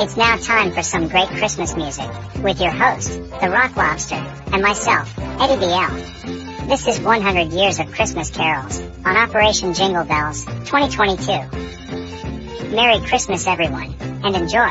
It's now time for some great Christmas music with your host, The Rock Lobster, and myself, Eddie B.L. This is 100 Years of Christmas Carols on Operation Jingle Bells 2022. Merry Christmas, everyone, and enjoy.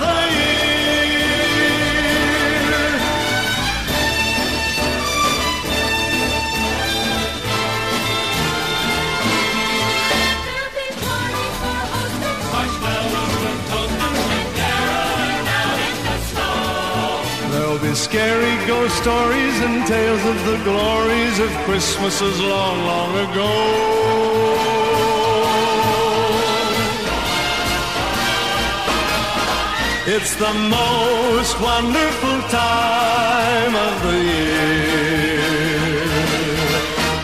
the year. Scary ghost stories and tales of the glories of Christmases long, long ago. It's the most wonderful time of the year.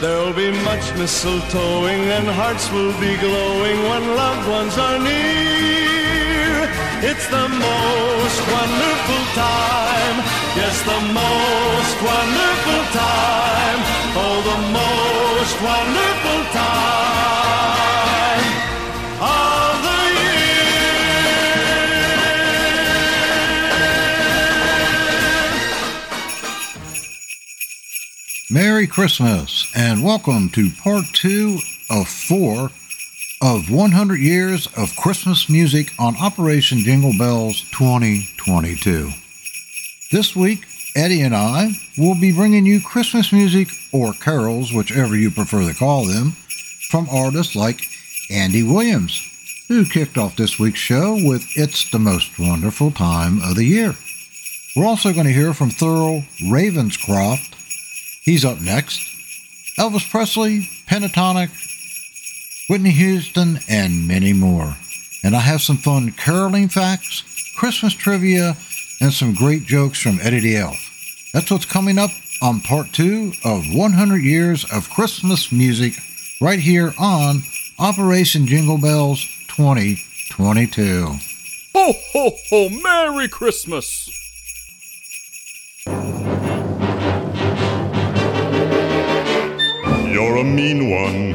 There'll be much mistletoeing and hearts will be glowing when loved ones are near. It's the most wonderful time. Yes, the most wonderful time, oh, the most wonderful time of the year. Merry Christmas, and welcome to part 2 of 4 of 100 Years of Christmas Music on Operation Jingle Bells 2022. This week, Eddie and I will be bringing you Christmas music, or carols, whichever you prefer to call them, from artists like Andy Williams, who kicked off this week's show with It's the Most Wonderful Time of the Year. We're also going to hear from Thurl Ravenscroft. He's up next. Elvis Presley, Pentatonix, Whitney Houston, and many more. And I have some fun caroling facts, Christmas trivia, and some great jokes from Eddie D. Elf. That's what's coming up on part 2 of 100 Years of Christmas Music right here on Operation Jingle Bells 2022. Ho, ho, ho! Merry Christmas! You're a mean one,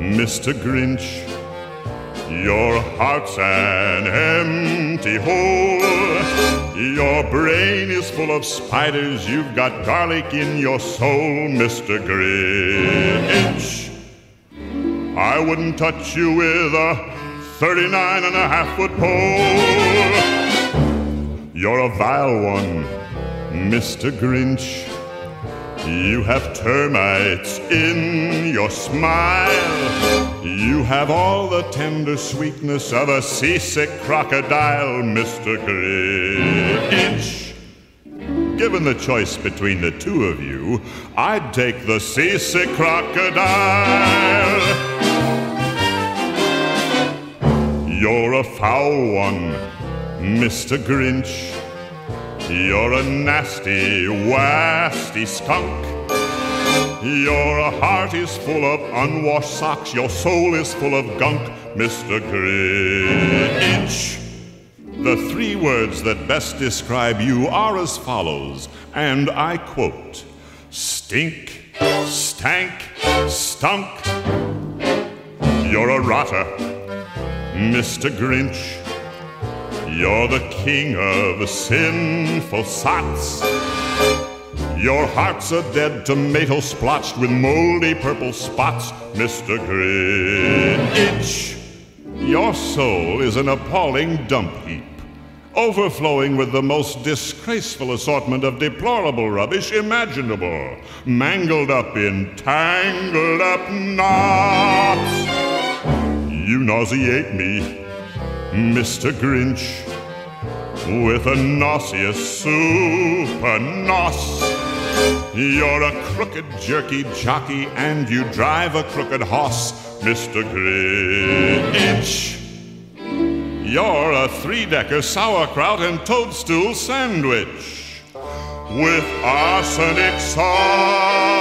Mr. Grinch. Your heart's an empty hole. Your brain is full of spiders. You've got garlic in your soul, Mr. Grinch. I wouldn't touch you with a 39.5-foot pole. You're a vile one, Mr. Grinch. You have termites in your smile. You have all the tender sweetness of a seasick crocodile, Mr. Grinch. Given the choice between the two of you, I'd take the seasick crocodile. You're a foul one, Mr. Grinch. You're a nasty, wasty skunk. Your heart is full of unwashed socks. Your soul is full of gunk, Mr. Grinch. The three words that best describe you are as follows, and I quote, stink, stank, stunk. You're a rotter, Mr. Grinch. You're the king of sinful sots. Your heart's a dead tomato splotched with moldy purple spots, Mr. Grinch. Your soul is an appalling dump heap, overflowing with the most disgraceful assortment of deplorable rubbish imaginable, mangled up in tangled up knots. You nauseate me, Mr. Grinch, with a nauseous super nos. You're a crooked jerky jockey and you drive a crooked hoss, Mr. Grinch. You're a three-decker sauerkraut and toadstool sandwich with arsenic sauce.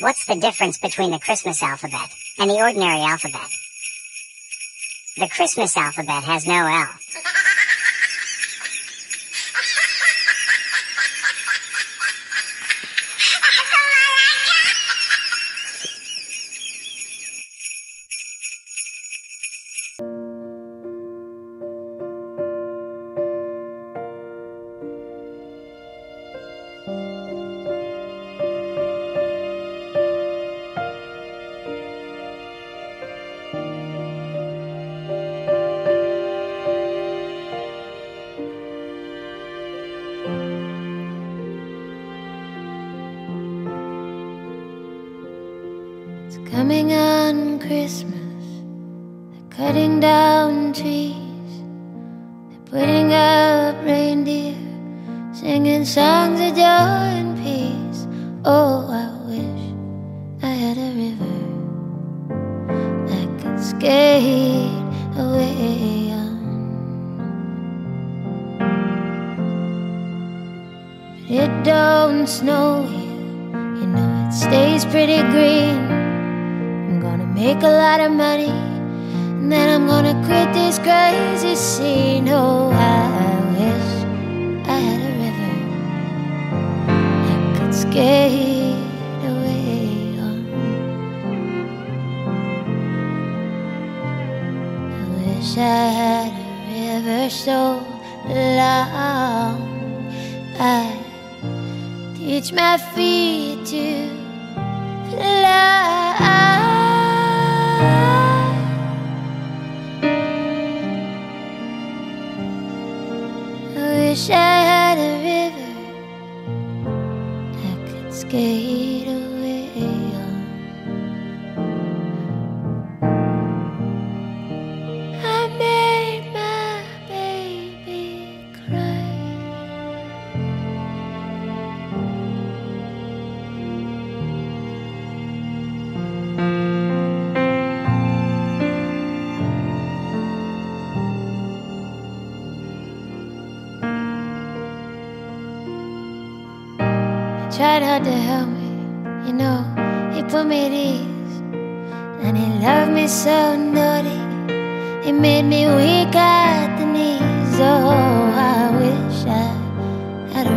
What's the difference between the Christmas alphabet and the ordinary alphabet? The Christmas alphabet has no L. Coming on Christmas, they're cutting down trees, they're putting up reindeer, singing songs of joy and peace. Oh, I wish I had a river I could skate away on. But it don't snow here, you know it stays pretty green. Make a lot of money, and then I'm gonna quit this crazy scene. Oh, I wish I had a river I could skate away on. I wish I had a river so long I'd teach my feet to fly. I wish I had a river I could skate away on. I made my baby cry. Tried hard to help me, you know, he put me at ease. And he loved me so naughty, he made me weak at the knees. Oh, I wish I had a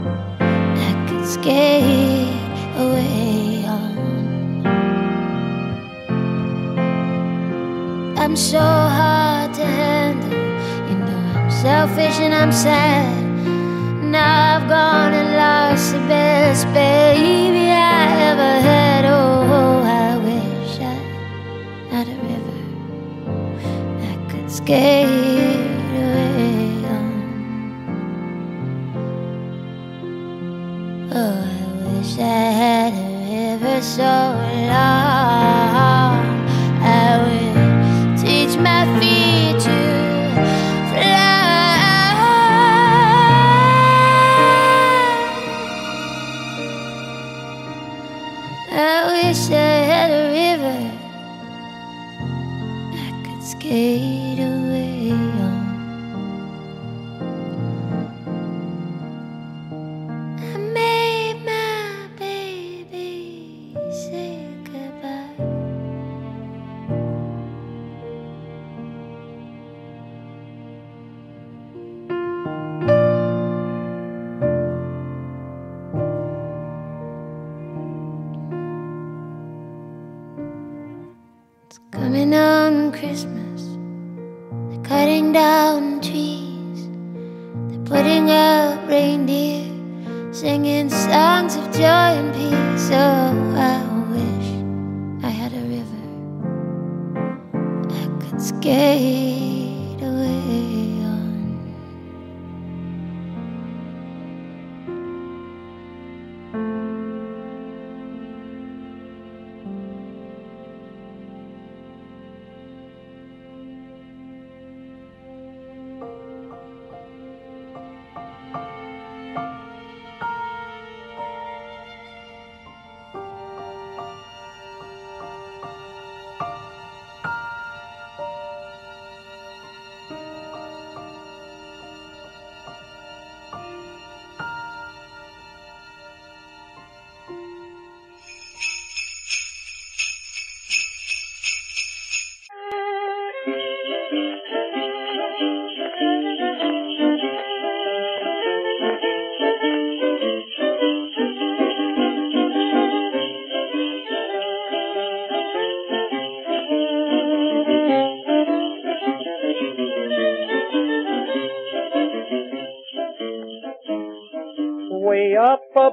river I could skate away on. I'm so hard to handle, you know, I'm selfish and I'm sad. Now I've gone and lost the best baby I ever had. Oh, I wish I had a river I could skate away on. Oh, I wish I had a river so long I would teach my feet to fly. I wish I had a river I could skate away on. I made my baby say goodbye. Christmas, they're cutting down trees, they're putting up reindeer, singing songs of joy and peace. Oh, I wish I had a river I could skate away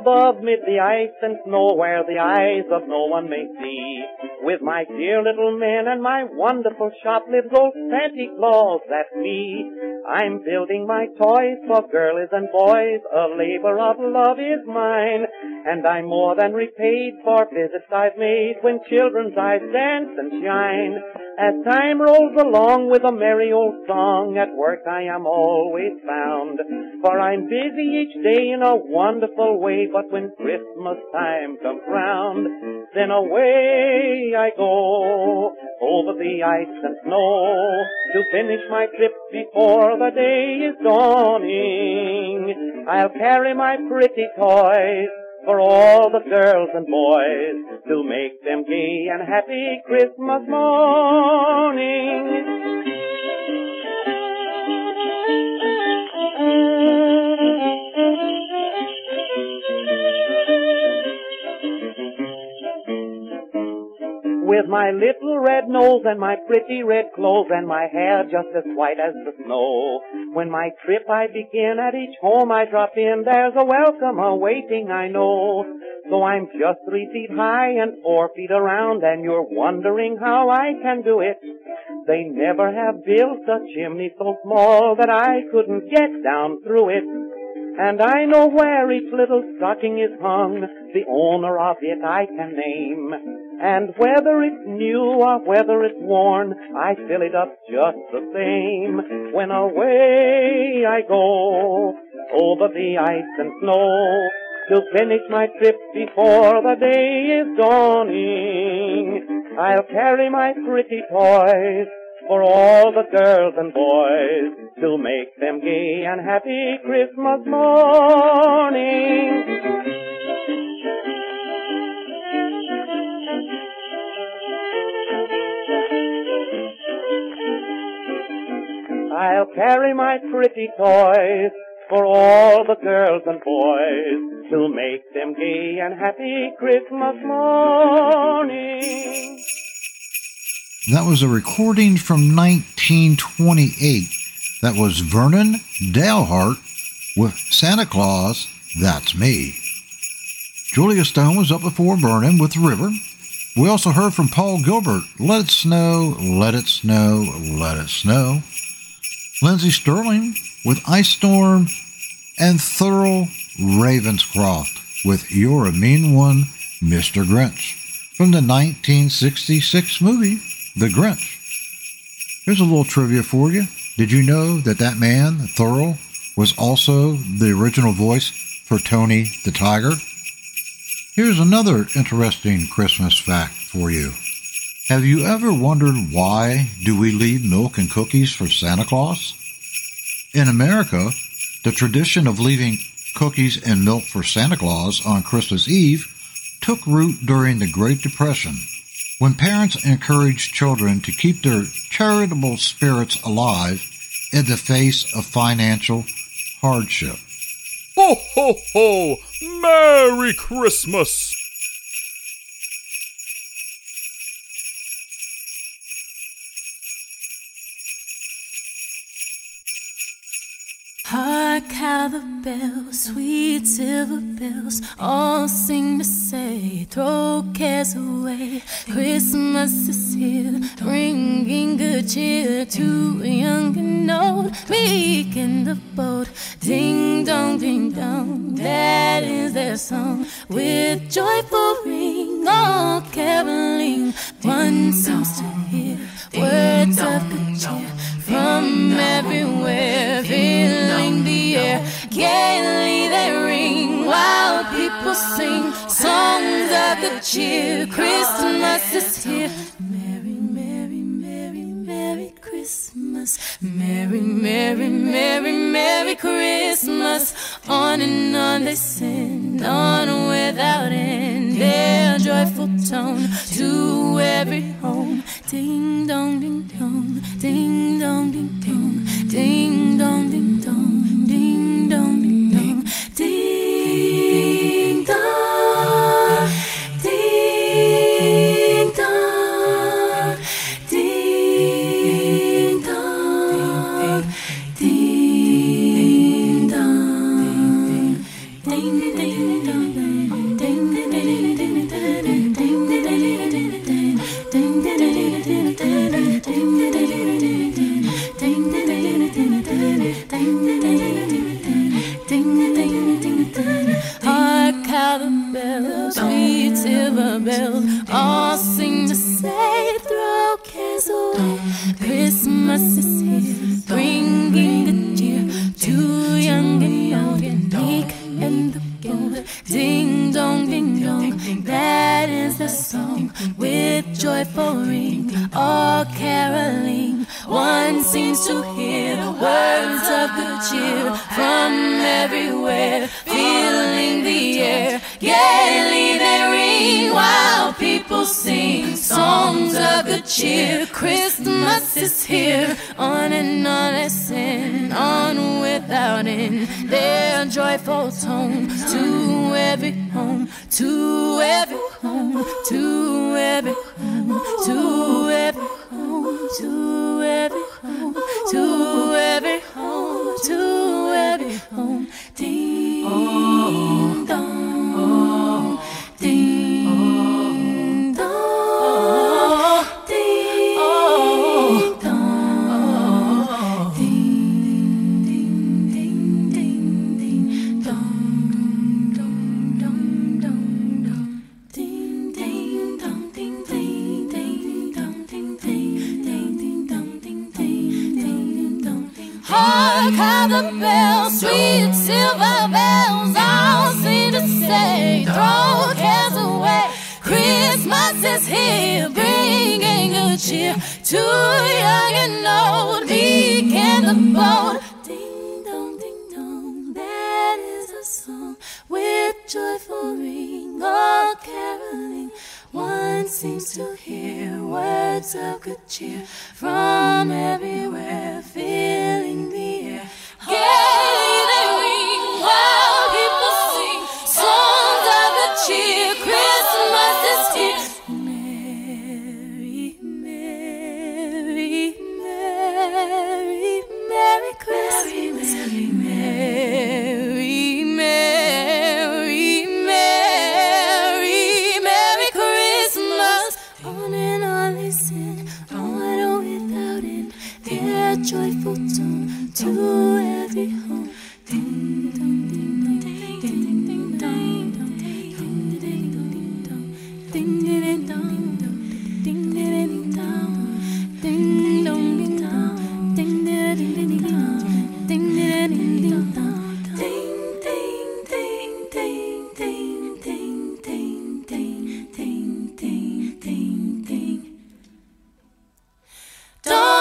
above mid the ice and snow where the eyes of no one may see. With my dear little men and my wonderful shop lives old Santa Claus, that's me. I'm building my toys for girlies and boys, a labor of love is mine. And I'm more than repaid for visits I've made when children's eyes dance and shine. As time rolls along with a merry old song, at work I am always found. For I'm busy each day in a wonderful way, but when Christmas time comes round, then away I go, over the ice and snow, to finish my trip before the day is dawning. I'll carry my pretty toys for all the girls and boys, to make them gay and happy Christmas morning. With my little red nose and my pretty red clothes and my hair just as white as the snow, when my trip I begin, at each home I drop in, there's a welcome awaiting I know. So I'm just 3 feet high and 4 feet around, and you're wondering how I can do it. They never have built a chimney so small that I couldn't get down through it. And I know where each little stocking is hung, the owner of it I can name. And whether it's new or whether it's worn, I fill it up just the same. When away I go, over the ice and snow, to finish my trip before the day is dawning, I'll carry my pretty toys for all the girls and boys, to make them gay and happy Christmas morning. I'll carry my pretty toys for all the girls and boys, to make them gay and happy Christmas morning. That was a recording from 1928. That was Vernon Dalhart with Santa Claus, That's Me. Julia Stone was up before Vernon with River. We also heard from Paul Gilbert, Let It Snow, Let It Snow, Let It Snow. Lindsey Stirling with Ice Storm, and Thurl Ravenscroft with You're a Mean One, Mr. Grinch, from the 1966 movie, The Grinch. Here's a little trivia for you. Did you know that that man, Thurl, was also the original voice for Tony the Tiger? Here's another interesting Christmas fact for you. Have you ever wondered why do we leave milk and cookies for Santa Claus? In America, the tradition of leaving cookies and milk for Santa Claus on Christmas Eve took root during the Great Depression, when parents encouraged children to keep their charitable spirits alive in the face of financial hardship. Ho, ho, ho! Merry Christmas! Hark how the bells, sweet silver bells, all sing to say, throw cares away. Christmas is here, bringing good cheer to young and old, meek and the bold. Ding dong, that is their song. With joyful ring, all caroling, one seems to hear words of good cheer. From everywhere, filling the air, gaily they ring while people sing songs of good cheer. Christmas is here. Merry, merry, merry, merry Christmas. Merry, merry, merry, merry Christmas. On and on they sing, on without end, their joyful tone to every home. Ding dong, ding dong, ding dong, ding dong, ding dong, ding dong, ding dong, ding dong, ding dong, ding dong, ding dong, ding dong, ding dong. silver bells all sing to say, throw cares away. Christmas is here, bringing good cheer to young and old and meek and the bold. Ding dong, ding dong, that is the song with joyful ring, all caroling. One seems to hear words of good cheer from everywhere, filling the air. Gaily they ring while people sing songs of good cheer. Christmas is here, on and on they sing, on without end. Their joyful tone to every home, to every home, to every home, to every home, to every home, to every home, to every home. Ding dong, ding dong, ding dong, ding ding ding ding ding dong dong dong dong ding ding dong ding ding ding dong ding ding ding dong ding ding dong ding. Hark how the bells, sweet silver bells, all seem to say, throw cares away. Christmas is here, bringing good cheer to young and old, meek and the bold. Ding dong, that is a song with joyful ring, all caroling. One seems to hear words of good cheer from everywhere, filling the air. Gaily they ring while people sing songs of good cheer. Christmas is here. Merry, merry, merry, merry Christmas. Merry, merry, merry, merry, merry Christmas. On and on they sing, on and without end. Their joyful tone to every home. Ding dong, ding dong, ding dong, ding dong, ding dong, ding ding dong, ding dong, ding dong, ding ding dong, ding ding dong, ding ding ding ding ding ding ding ding ding ding dong.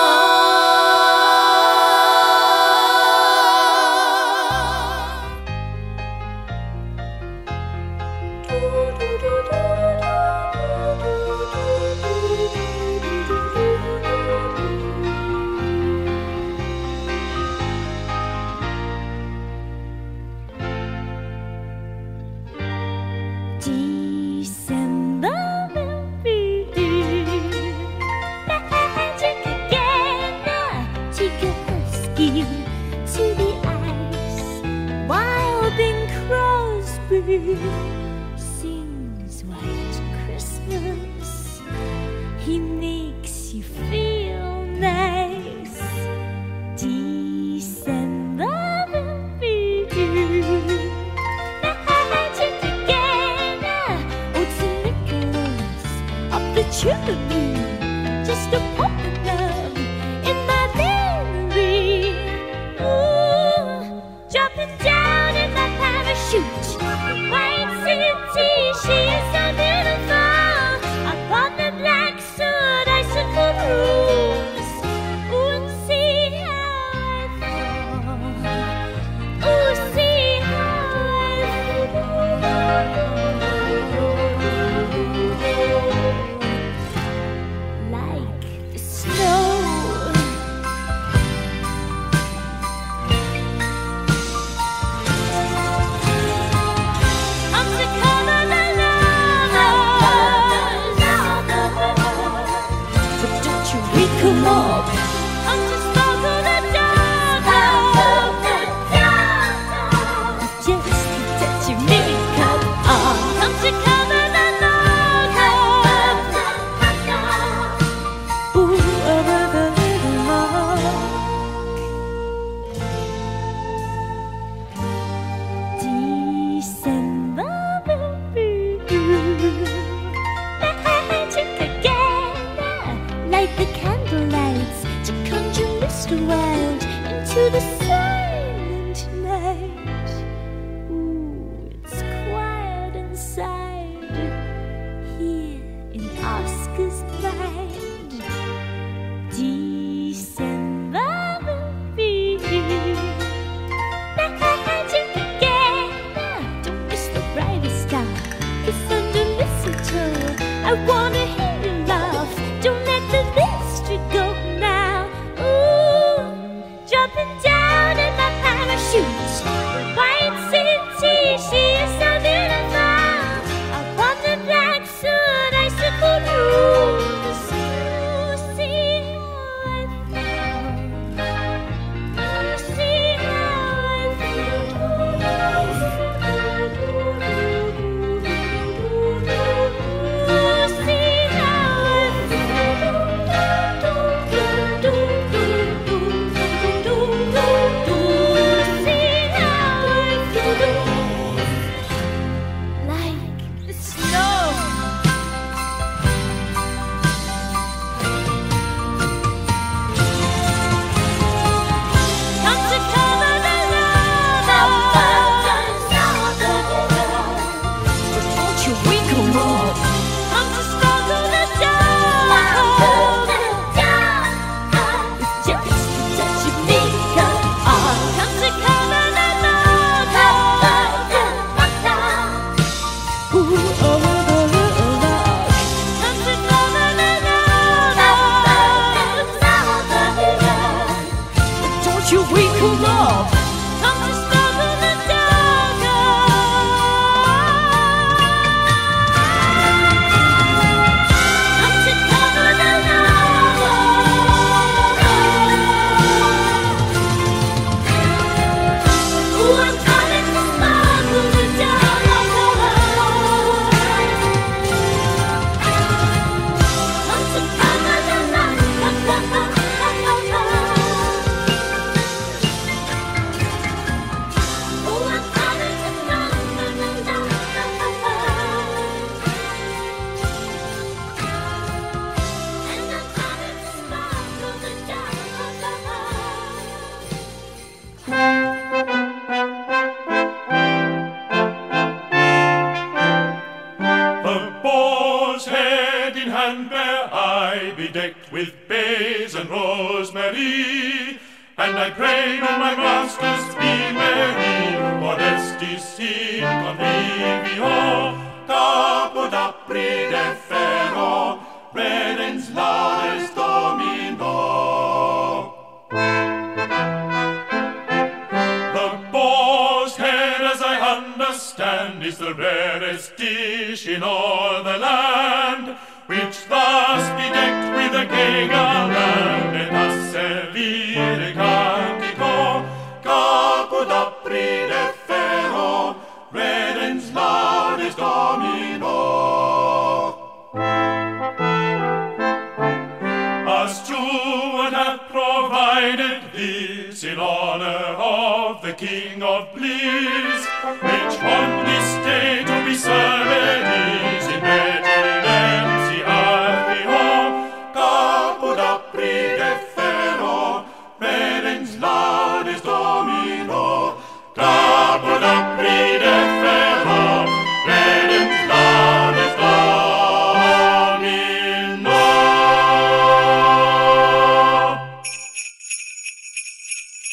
Sings White Christmas, he makes you feel nice. December will be due. Magic again, oh to Nicholas up the chimney, just a poppin' up in my memory. Ooh, dropping down in my parachute. She is so beautiful upon the black soot icicle roofs. Ooh, see how I fall. Ooh, see how I fall. Like the inside, here in Oscar's Pride. December will be here. Magic again. Don't miss the brightest star. It's under mistletoe. I wanna hear you laugh. Don't let the mystery go now. Ooh, jumping down in my parachute. The white city, she is so beautiful. Upon the black sun, icicle rules. You see how I feel. You see how I feel.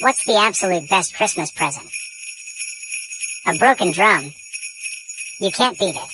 What's the absolute best Christmas present? A broken drum. You can't beat it.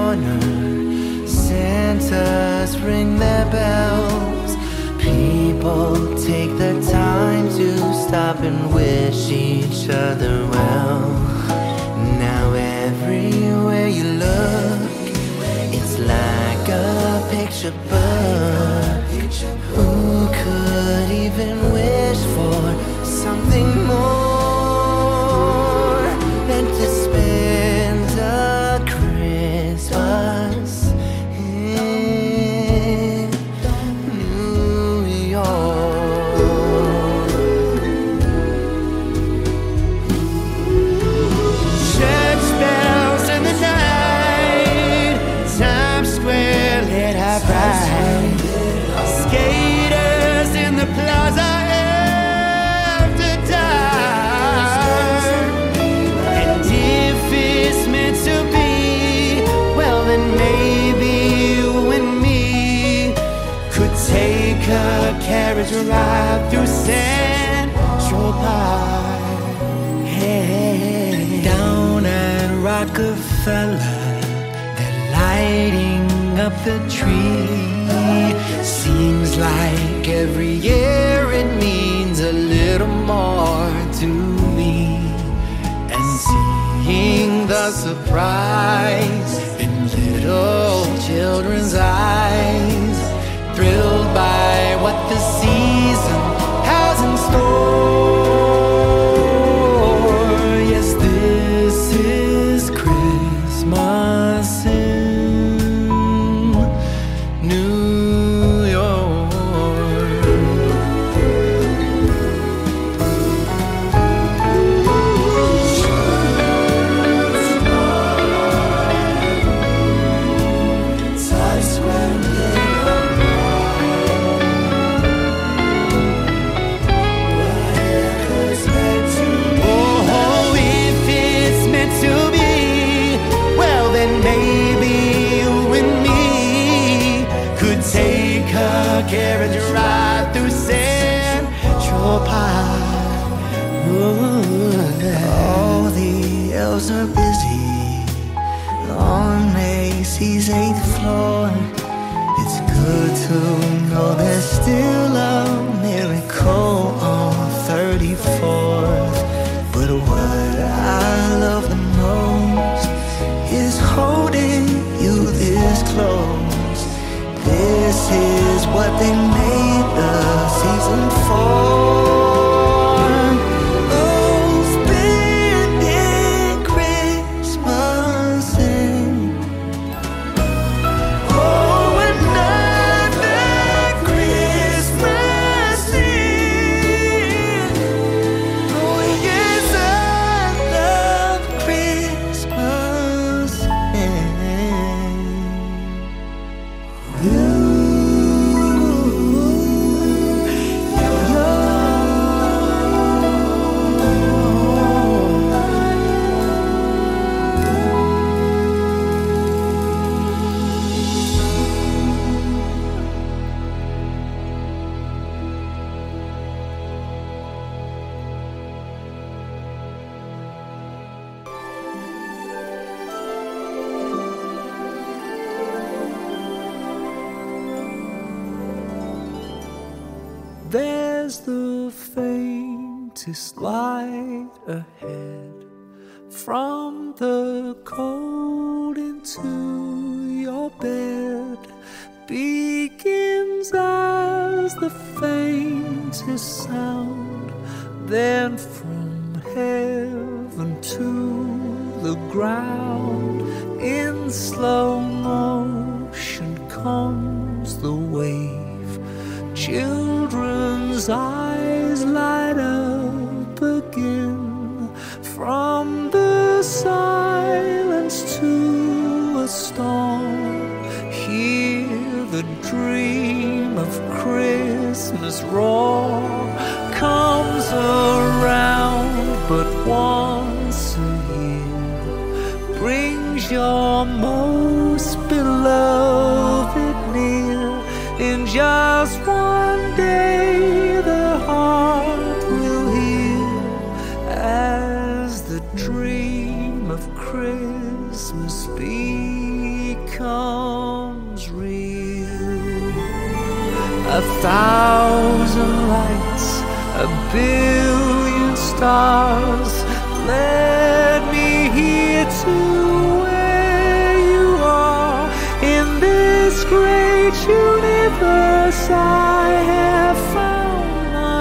Corner, Santa's ring their bells, even wish for something more than to spend a Christmas in New York. Church bells in the night, Times Square lit up bright. Carriage ride through Central Park, hey. Down at Rockefeller, they're lighting up the tree. Seems like every year it means a little more to me. And seeing the surprise in little children's eyes, thrilled by what the season has in store. Yes, this is Christmas in New York. Carriage ride through Central Park. All the elves are busy on Macy's 8th floor. It's good to know there's still a miracle on 34th. But what I love the most is holding you this close. This is what they made the season for. Oh, spending Christmas in, oh, another Christmas in. Oh, yes, I love Christmas in you. There's the faintest light ahead from the cold into your bed, begins as the faintest sound, then from heaven to the ground, in slow motion comes the wave. Children's eyes light up again, from the silence to a storm. Hear the dream of Christmas roar, comes around but once a year, brings your most beloved near. In just one day the heart will hear as the dream of Christmas becomes real. 1,000 lights, 1,000,000,000 stars, let me hear to where you are in this great universe. I have found my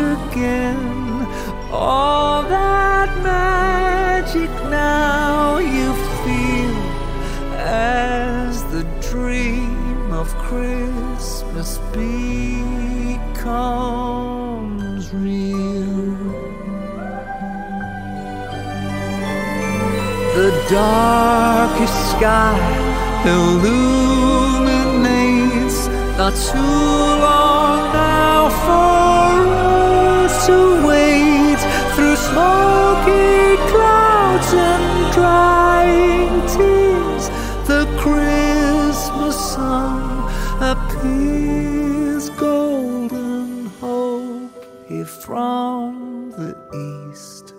again. All that magic now you feel as the dream of Christmas becomes real. The darkest sky illuminates not too long now for us to wait through smoky clouds and drying tears. The Christmas sun appears, golden hope here from the east,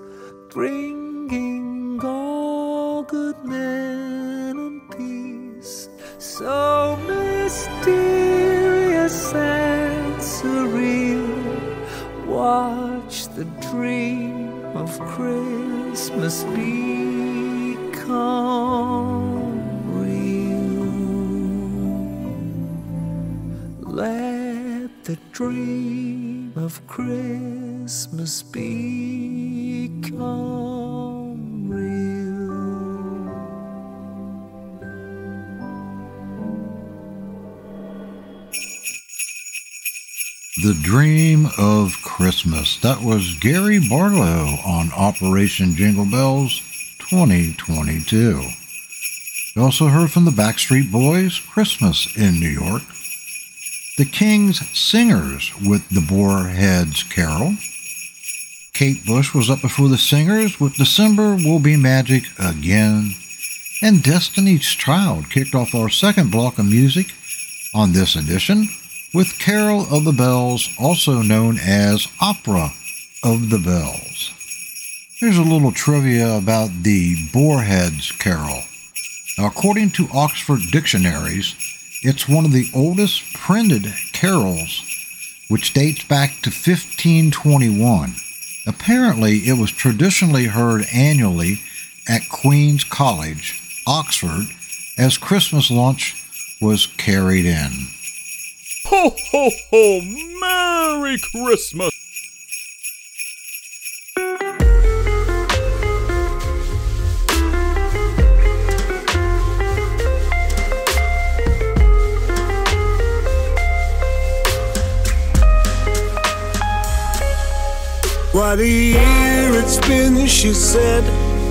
bringing all good men and peace. So mysterious and surreal, watch the dream of Christmas become real. Let the dream of Christmas become real. The Dream of Christmas. That was Gary Barlow on Operation Jingle Bells 2022. We also heard from the Backstreet Boys, Christmas in New York. The King's Singers with the Boarhead's Carol. Kate Bush was up before the Singers with December Will Be Magic Again. And Destiny's Child kicked off our second block of music on this edition with Carol of the Bells, also known as Opera of the Bells. Here's a little trivia about the Boarhead's Carol. Now, according to Oxford Dictionaries, it's one of the oldest printed carols, which dates back to 1521. Apparently, it was traditionally heard annually at Queen's College, Oxford, as Christmas lunch was carried in. Ho, ho, ho! Merry Christmas! What a year it's been, she said,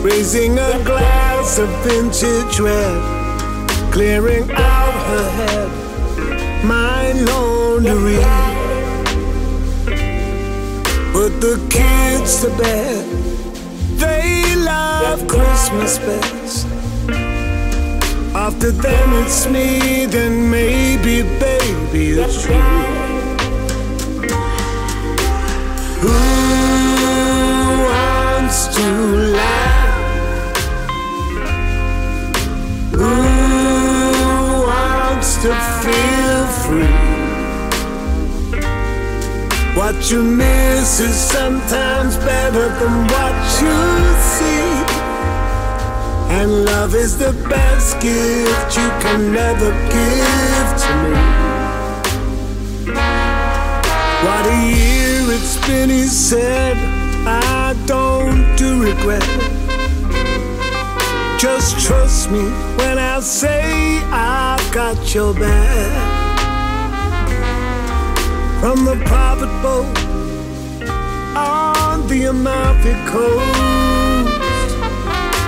raising a glass of vintage red, clearing out her head. Mind laundry, put the kids to bed. They love Christmas best. After them it's me, then maybe, baby, it's you. Who wants to laugh? Who wants to feel free? What you miss is sometimes better than what you see, and love is the best gift you can never give to me. What a year it's been, he said, I don't do regret. Just trust me when I say I've got your back. From the private boat on the Amalfi Coast,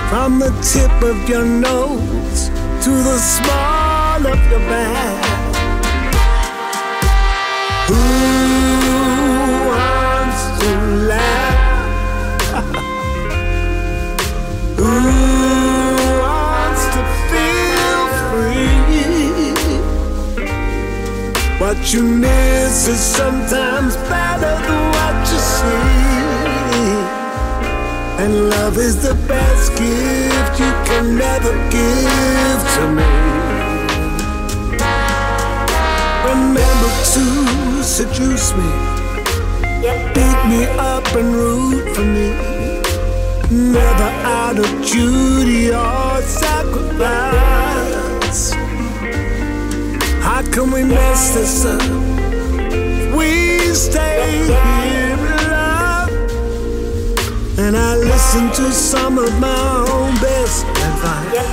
from the tip of your nose to the small of your back. Who wants to laugh? Who wants to feel free? What you miss is sometimes better than what you see, and love is the best gift you can never give to me. Remember to seduce me, pick me up and root for me, never out of duty or sacrifice. How can we mess this up? Stay here. listen to some of my own best advice.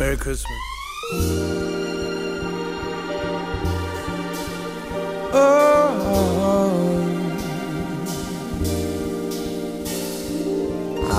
Merry Christmas. Oh,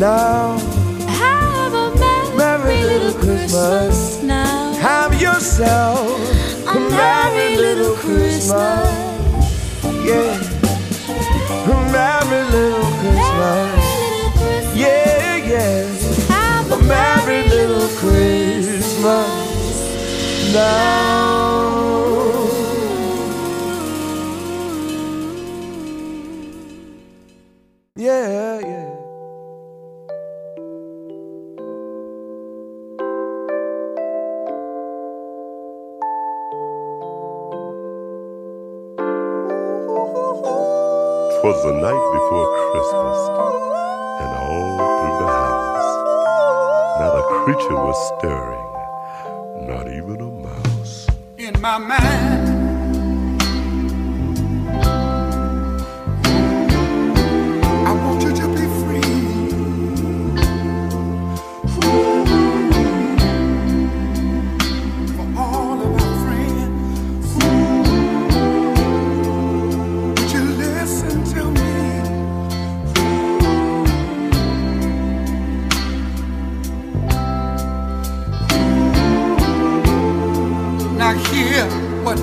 Now, have a merry little Christmas now. Have yourself a merry little Christmas. Yeah, a merry little Christmas. Yeah, yeah. Have a merry little Christmas now. Yeah, yeah. Was the night before Christmas, and all through the house, not a creature was stirring, not even a mouse. In my mind, I want you to be free. Ooh, for all of my friends, ooh, would you listen? Hear what I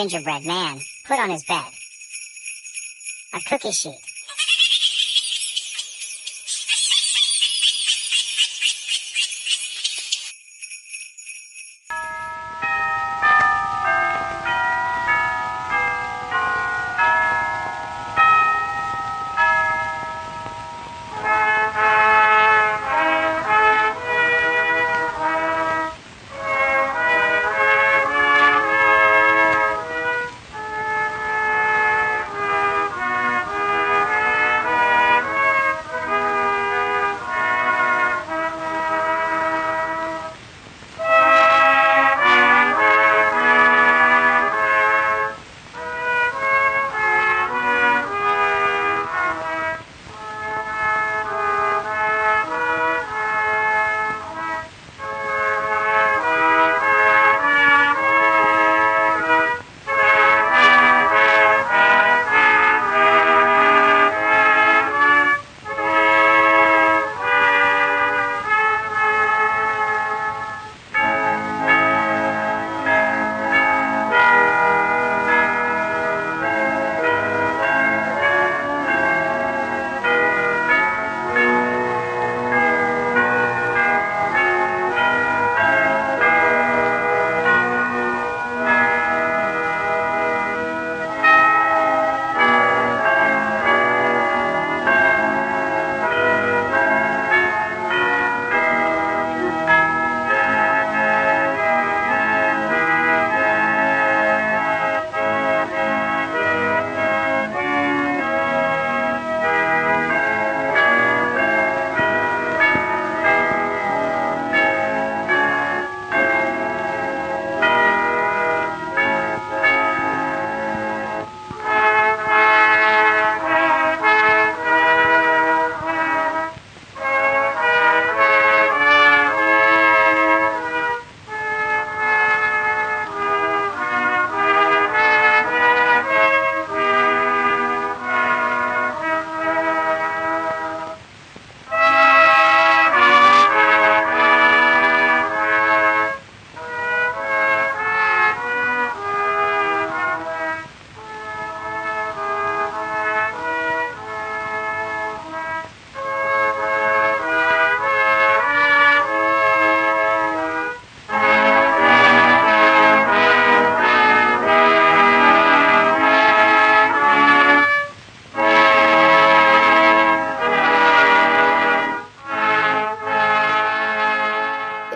Gingerbread man put on his bed? A cookie sheet.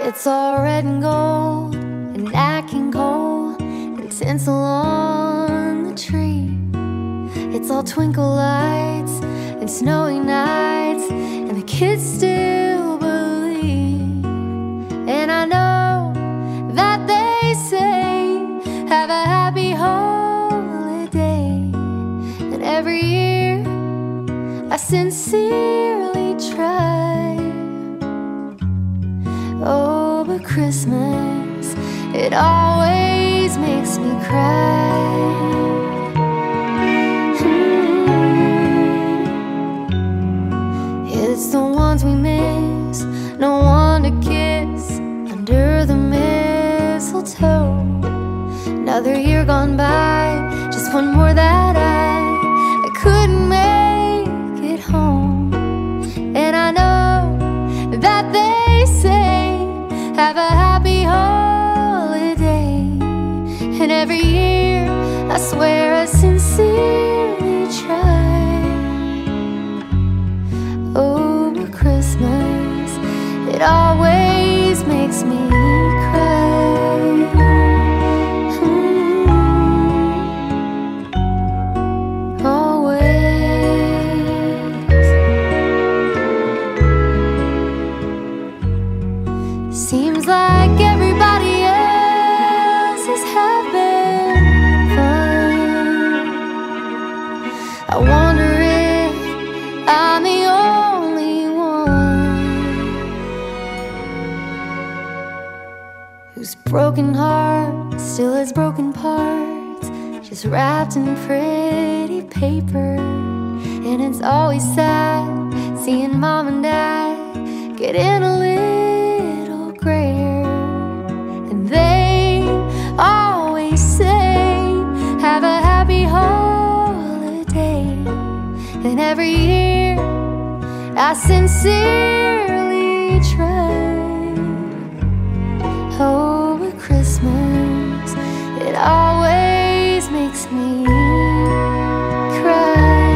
It's all red and gold and knacking coal and tinsel on the tree. It's all twinkle lights and snowy nights, and the kids still believe. And I know that they say, have a happy holiday. And every year I sincerely try. Oh, but Christmas, it always makes me cry. It's the ones we miss, no one to kiss under the mistletoe. Another year gone by, just one more that I couldn't make it home. And I know that they say, have a happy holiday. And every year I swear I sincerely try. Oh, but Christmas, it always makes me cry. Broken heart still has broken parts, just wrapped in pretty paper. And it's always sad seeing mom and dad getting a little grayer. And they always say, have a happy holiday. And every year I sincerely try. Oh, Christmas, it always makes me cry.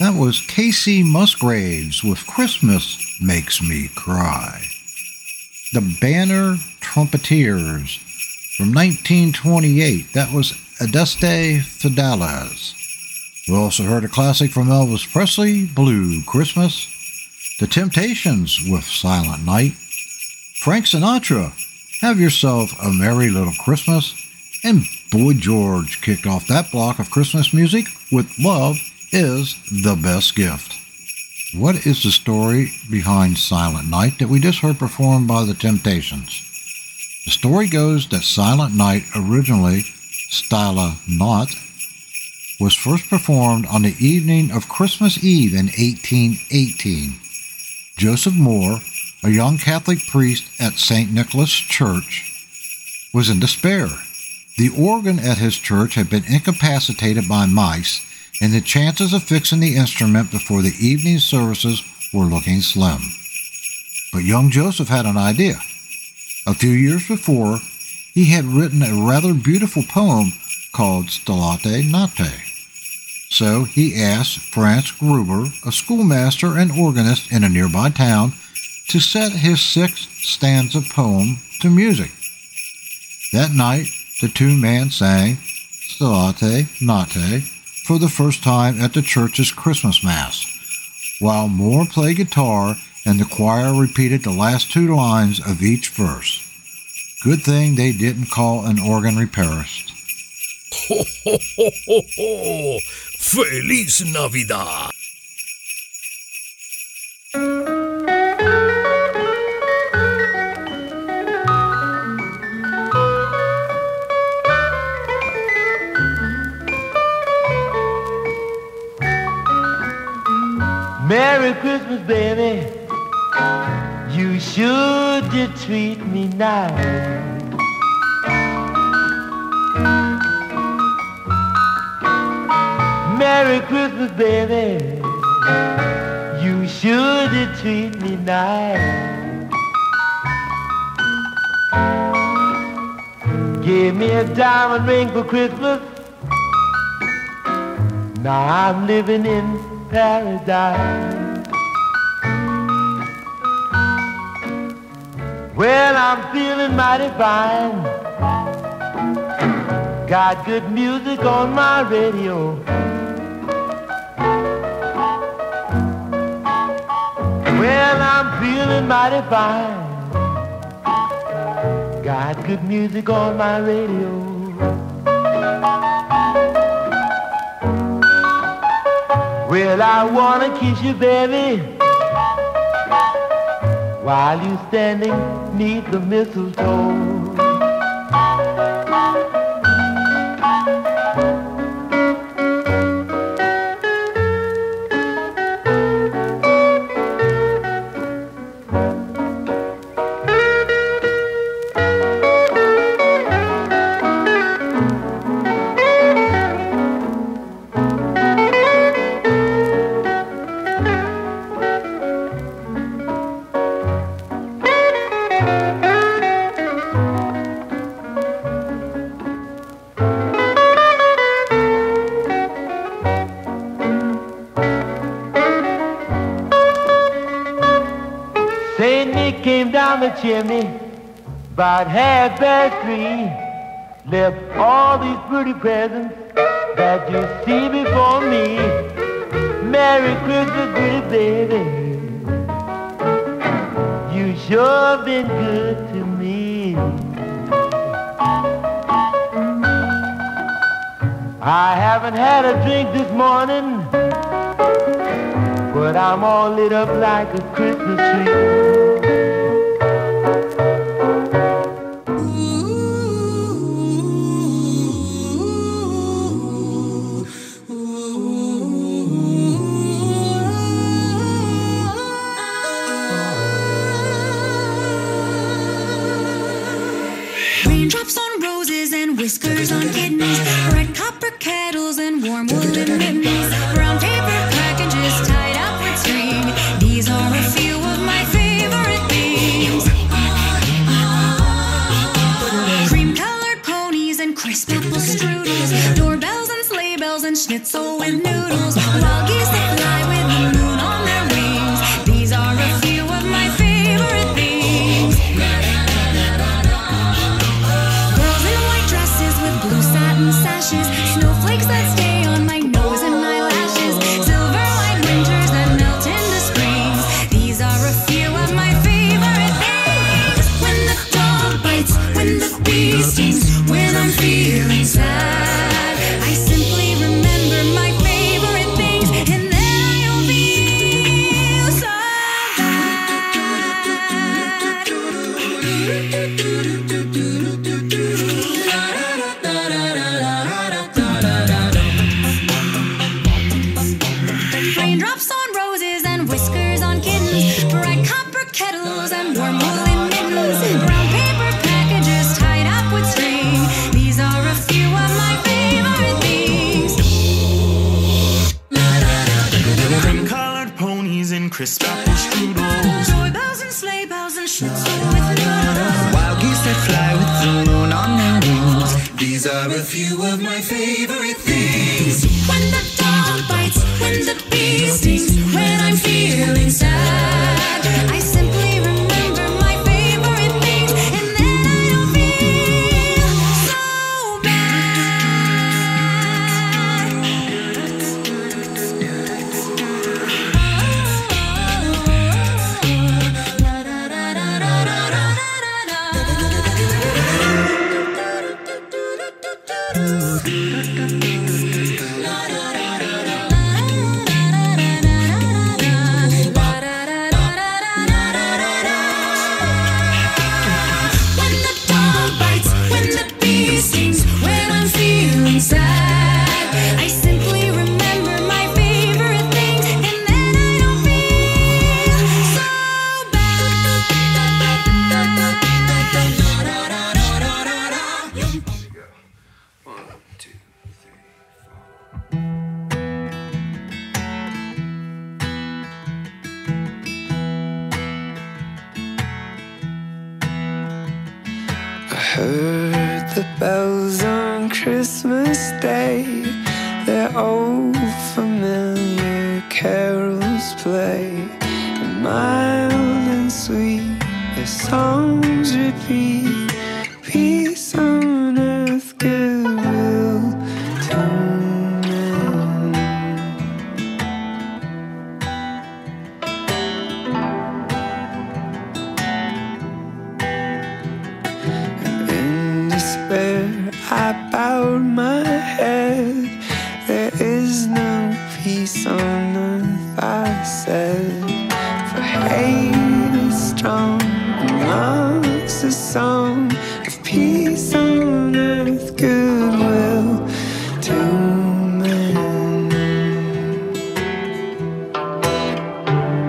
That was Kacey Musgraves with Christmas Makes Me Cry. The Banner Trumpeters from 1928. That was Adeste Fidelis. We also heard a classic from Elvis Presley, Blue Christmas. The Temptations with Silent Night. Frank Sinatra, Have Yourself a Merry Little Christmas. And Boy George kicked off that block of Christmas music with Love is the Best Gift. What is the story behind Silent Night that we just heard performed by The Temptations? The story goes that Silent Night, originally Stille Nacht, was first performed on the evening of Christmas Eve in 1818. Joseph Moore, a young Catholic priest at St. Nicholas Church, was in despair. The organ at his church had been incapacitated by mice, and the chances of fixing the instrument before the evening services were looking slim. But young Joseph had an idea. A few years before, he had written a rather beautiful poem called Stille Nacht. So he asked Franz Gruber, a schoolmaster and organist in a nearby town, to set his sixth stanza poem to music. That night, the two men sang Stille Nacht for the first time at the church's Christmas Mass, while Moore played guitar and the choir repeated the last two lines of each verse. Good thing they didn't call an organ repairist. Ho, ho, ho, ho, ho! Feliz Navidad! Merry Christmas, baby, you sure did treat me nice. Merry Christmas, baby, you you should treat me nice. Gave me a diamond ring for Christmas. Now I'm living in paradise. Well, I'm feeling mighty fine. Got good music on my radio. Well, I'm feeling mighty fine. Got good music on my radio. Well, I wanna kiss you, baby, while you standing 'neath the mistletoe. Jimmy, about half past 3, left all these pretty presents that you see before me. Merry Christmas, pretty baby, you sure been good to me. I haven't had a drink this morning, but I'm all lit up like a Christmas tree. heard the bells on Christmas Day, their old familiar carols play, and mild and sweet their songs repeat, peace on earth, goodwill to men. And in despair I bowed my head. There is no peace on earth, I said, for hate is strong and love's a song. Peace on earth, goodwill to men.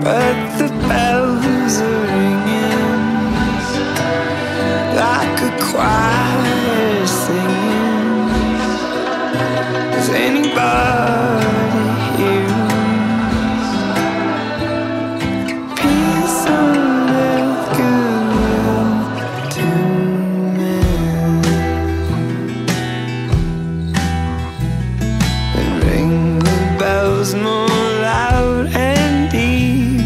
But the bells are ringing like a choir singing. Does anybody hear? Peace on earth, goodwill to men. More loud and deep,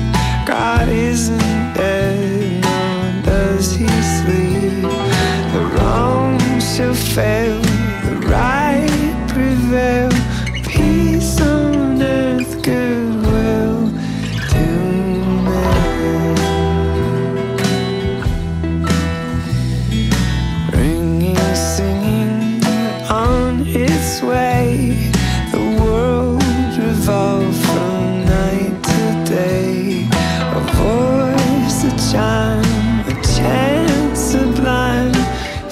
God isn't dead, nor does he sleep. The wrong shall fail, the right prevail. Peace on earth, goodwill to men. Ringing, singing on its way, from night to day, a voice, a chime, a chant sublime.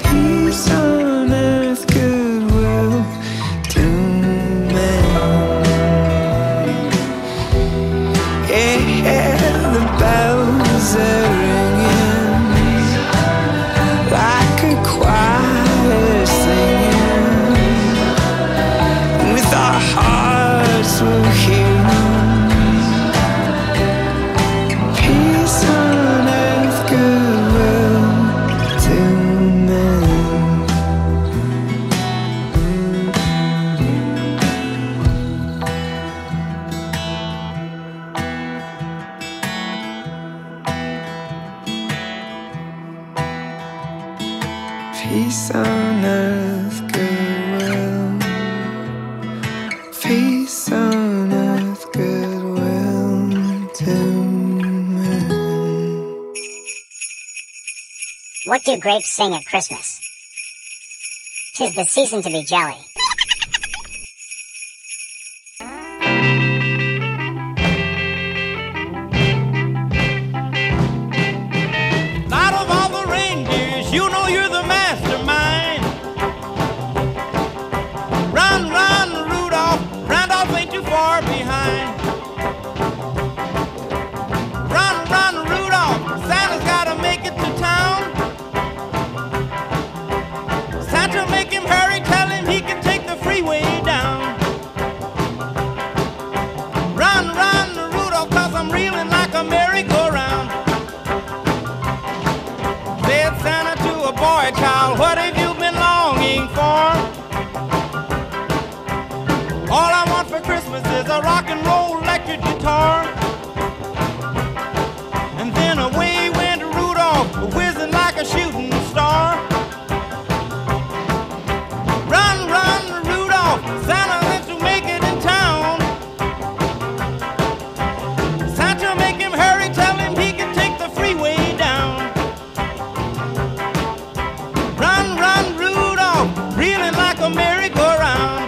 Peace on earth, goodwill to men. Yeah, the bells are ringing like a choir singing, with our hearts we'll hear. Peace on earth, goodwill. Peace on earth, goodwill to men. What do grapes sing at Christmas? 'Tis the season to be jolly. Merry-go-round.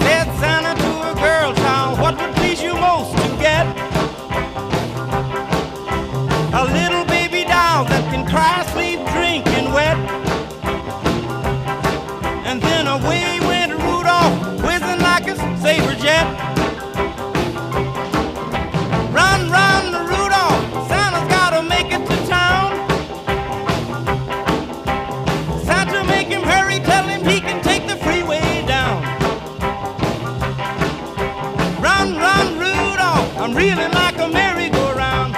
Led Santa to a girl girls that can cry, sleep, drink, and wet. And then away went Rudolph, whizzing like a saber jet. Run, run, Rudolph, Santa's gotta make it to town. Santa, make him hurry, tell him he can take the freeway down. Run, run, Rudolph, I'm reeling like a merry-go-round.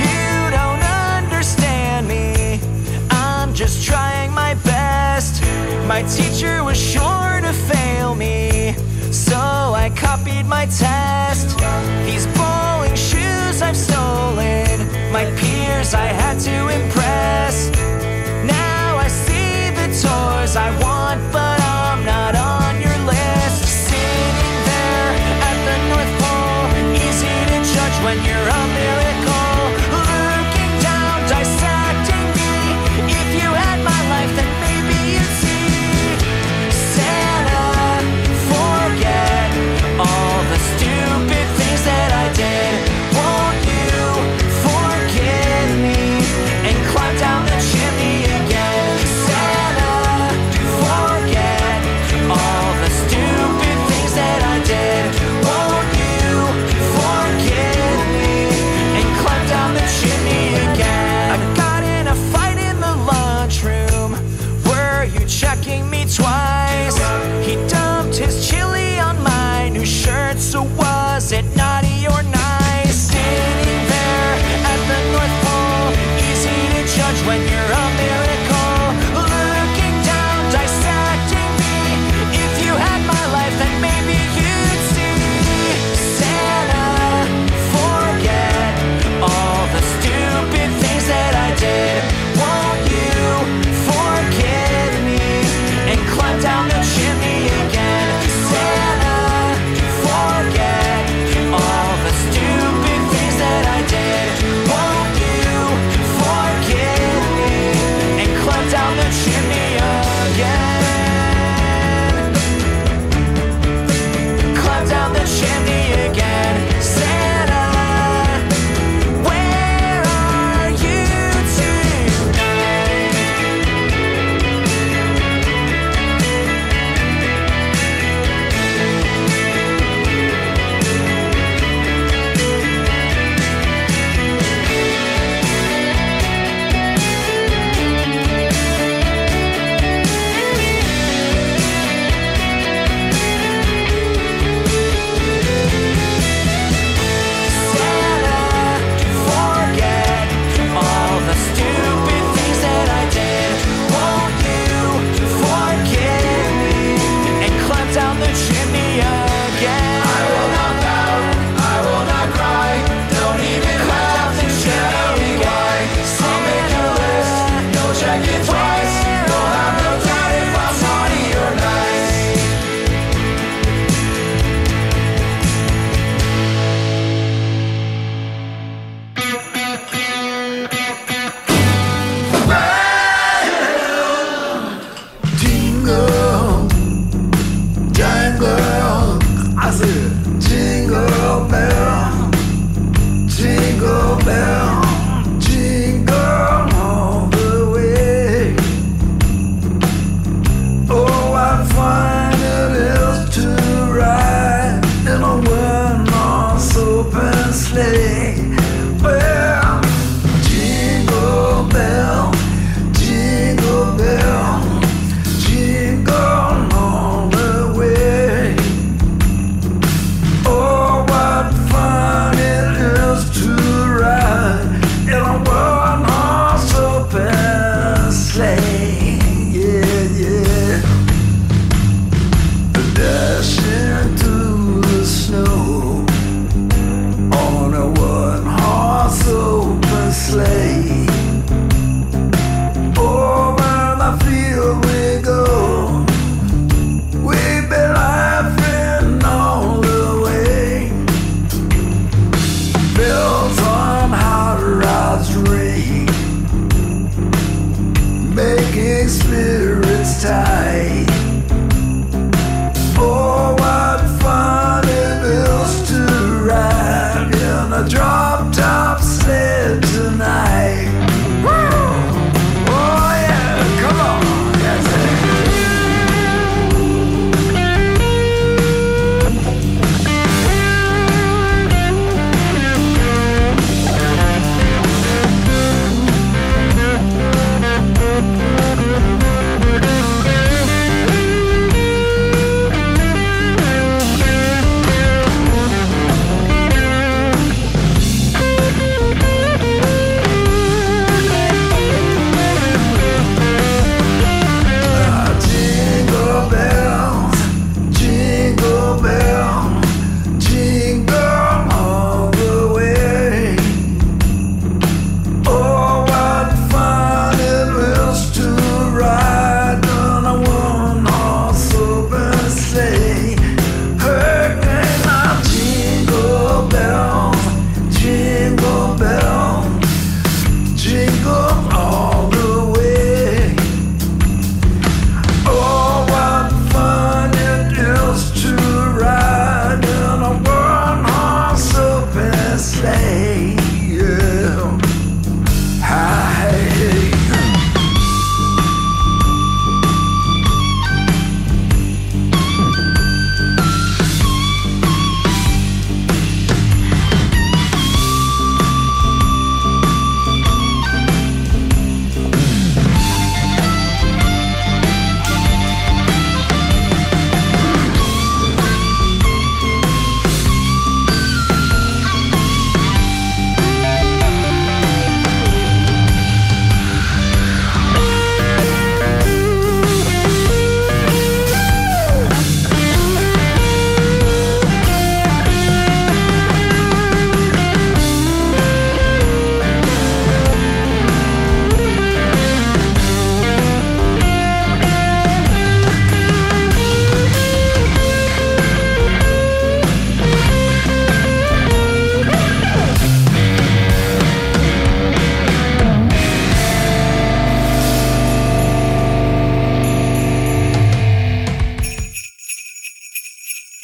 You don't understand me, I'm just trying my best. My teacher was sure to fail me, so I copied my test. These bowling shoes I've stolen, my peers I had to impress. Now I see the toys I want, but I'm not on your list. Sitting there at the North Pole, easy to judge when you're a miracle. Looking down, dissecting me, if you had my life then maybe you'd see. Santa, forget all the stupid things that I did. Won't you forgive me and climb down the chimney?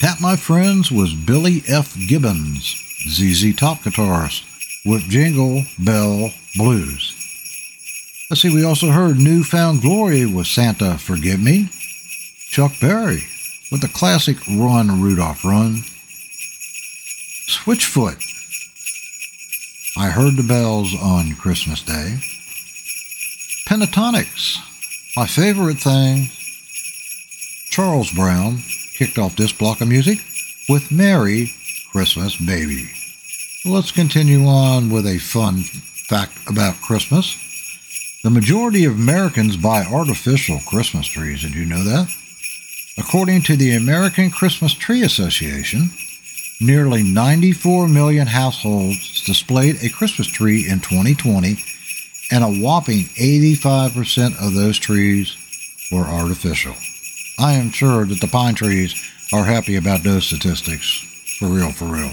That, my friends, was Billy F. Gibbons, ZZ Top guitarist, with Jingle Bell Blues. Let's see, we also heard New Found Glory with Santa Forgive Me, Chuck Berry with the classic Run, Rudolph, Run, Switchfoot, I Heard the Bells on Christmas Day, Pentatonix, My Favorite Thing, Charles Brown kicked off this block of music with Merry Christmas Baby. Let's continue on with a fun fact about Christmas. The majority of Americans buy artificial Christmas trees. Did you know that? According to the American Christmas Tree Association, nearly 94 million households displayed a Christmas tree in 2020, and a whopping 85% of those trees were artificial. I am sure that the pine trees are happy about those statistics. For real, for real.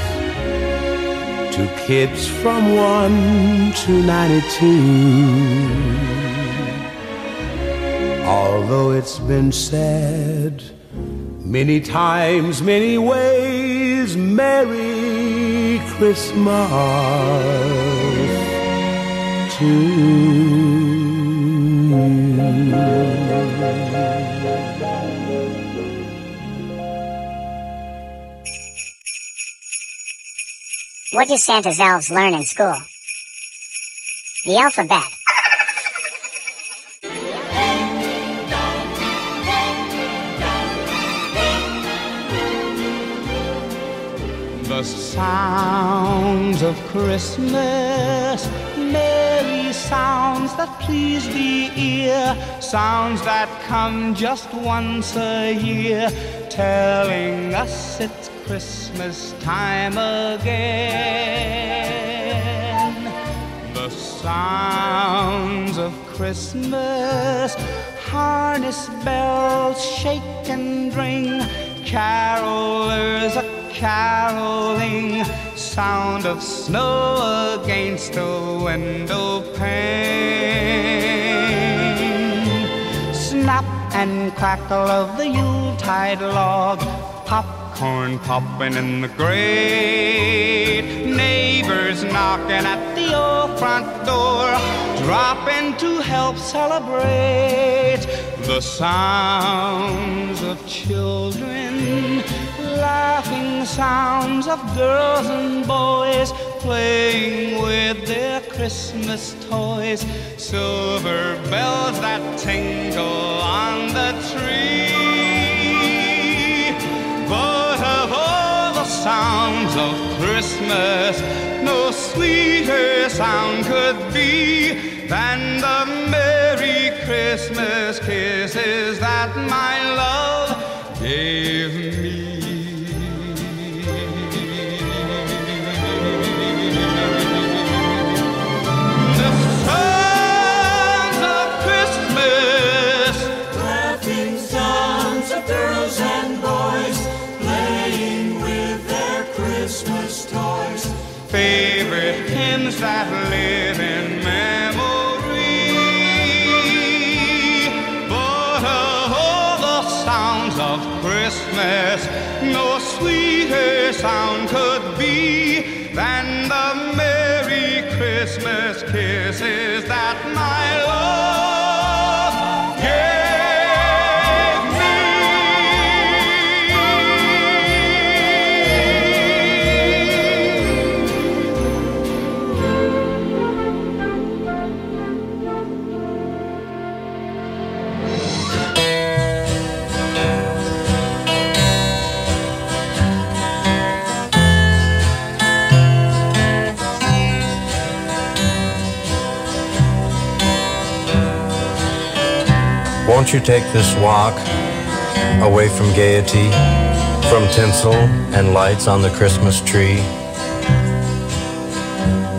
to kids from 1 to 92. Although it's been said many times, many ways, Merry Christmas to you. What do Santa's elves learn in school? The alphabet. The sounds of Christmas, merry sounds that please the ear, sounds that come just once a year, telling us it's Christmas time again. The sounds of Christmas, harness bells shake and ring, carolers are caroling, sound of snow against the window pane, snap and crackle of the Yuletide log, pop corn popping in the grate, neighbors knocking at the old front door, dropping to help celebrate. The sounds of children laughing, sounds of girls and boys playing with their Christmas toys, silver bells that tingle on the tree. But of all the sounds of Christmas, no sweeter sound could be than the Merry Christmas kisses that my love gave me. Favorite hymns that live in memory, sounds of Christmas, no sweeter sound could be than the Merry Christmas kisses that my love. Won't you take this walk away from gaiety, from tinsel and lights on the Christmas tree?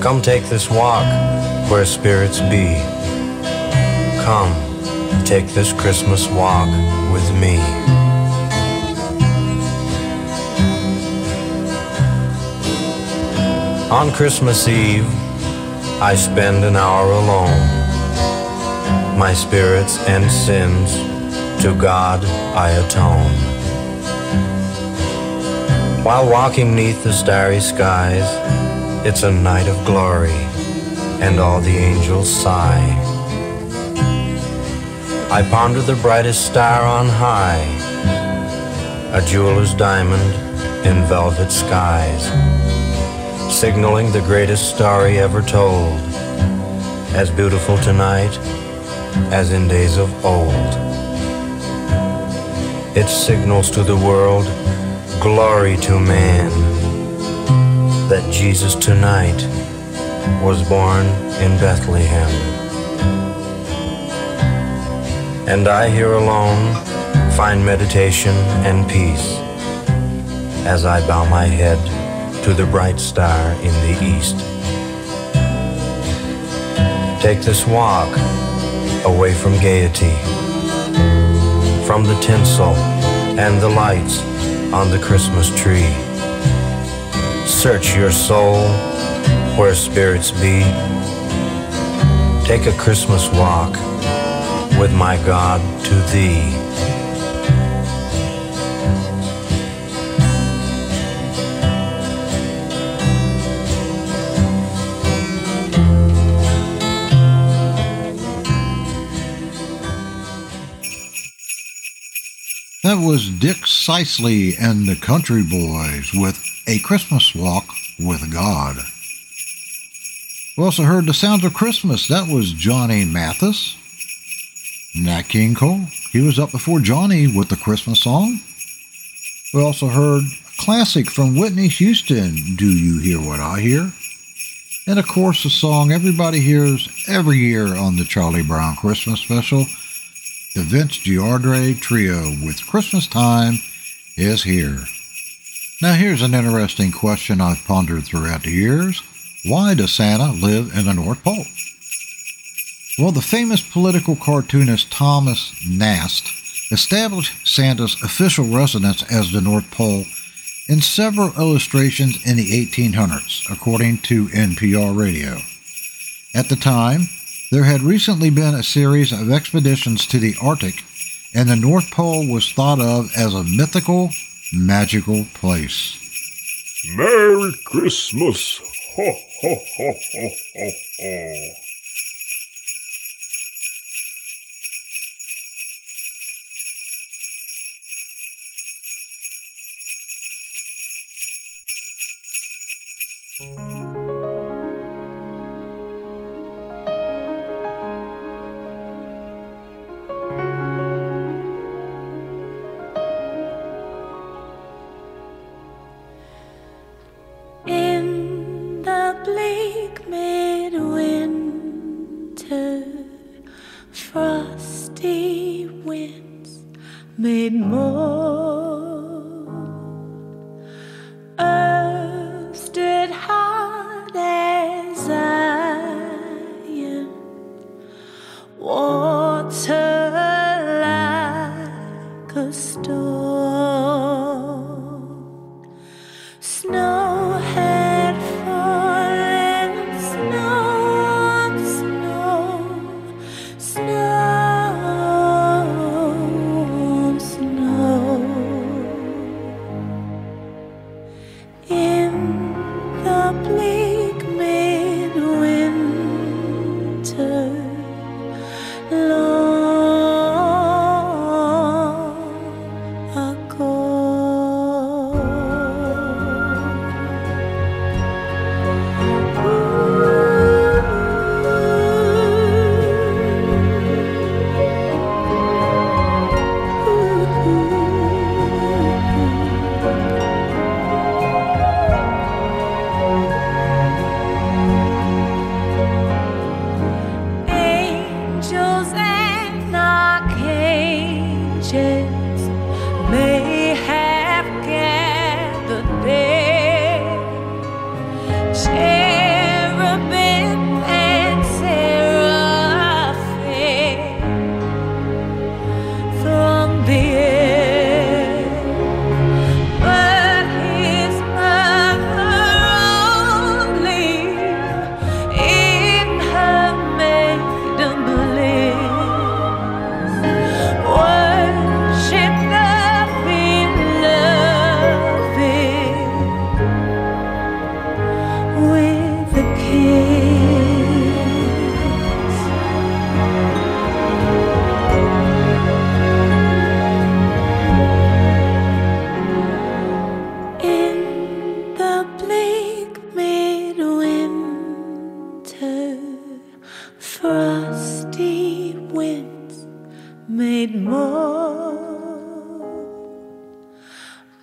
Come take this walk where spirits be. Come take this Christmas walk with me. On Christmas Eve, I spend an hour alone. My spirits and sins, to God I atone. While walking neath the starry skies, it's a night of glory, and all the angels sigh. I ponder the brightest star on high, a jeweler's diamond in velvet skies, signaling the greatest story ever told, as beautiful tonight as in days of old. It signals to the world, glory to man, that Jesus tonight was born in Bethlehem. And I here alone find meditation and peace as I bow my head to the bright star in the east. Take this walk away from gaiety, from the tinsel and the lights on the Christmas tree. Search your soul where spirits be. Take a Christmas walk with my God to thee. That was Dick Sicely and the Country Boys with A Christmas Walk with God. We also heard The Sounds of Christmas. That was Johnny Mathis, Nat King Cole. He was up before Johnny with the Christmas song. We also heard a classic from Whitney Houston, Do You Hear What I Hear? And of course the song everybody hears every year on the Charlie Brown Christmas special, the Vince Giardre Trio with Christmas Time Is Here. Now here's an interesting question I've pondered throughout the years. Why does Santa live in the North Pole? Well, the famous political cartoonist Thomas Nast established Santa's official residence as the North Pole in several illustrations in the 1800s, according to NPR Radio. At the time, there had recently been a series of expeditions to the Arctic, and the North Pole was thought of as a mythical, magical place. Merry Christmas! Ho, ho, ho, ho, ho, ho. No.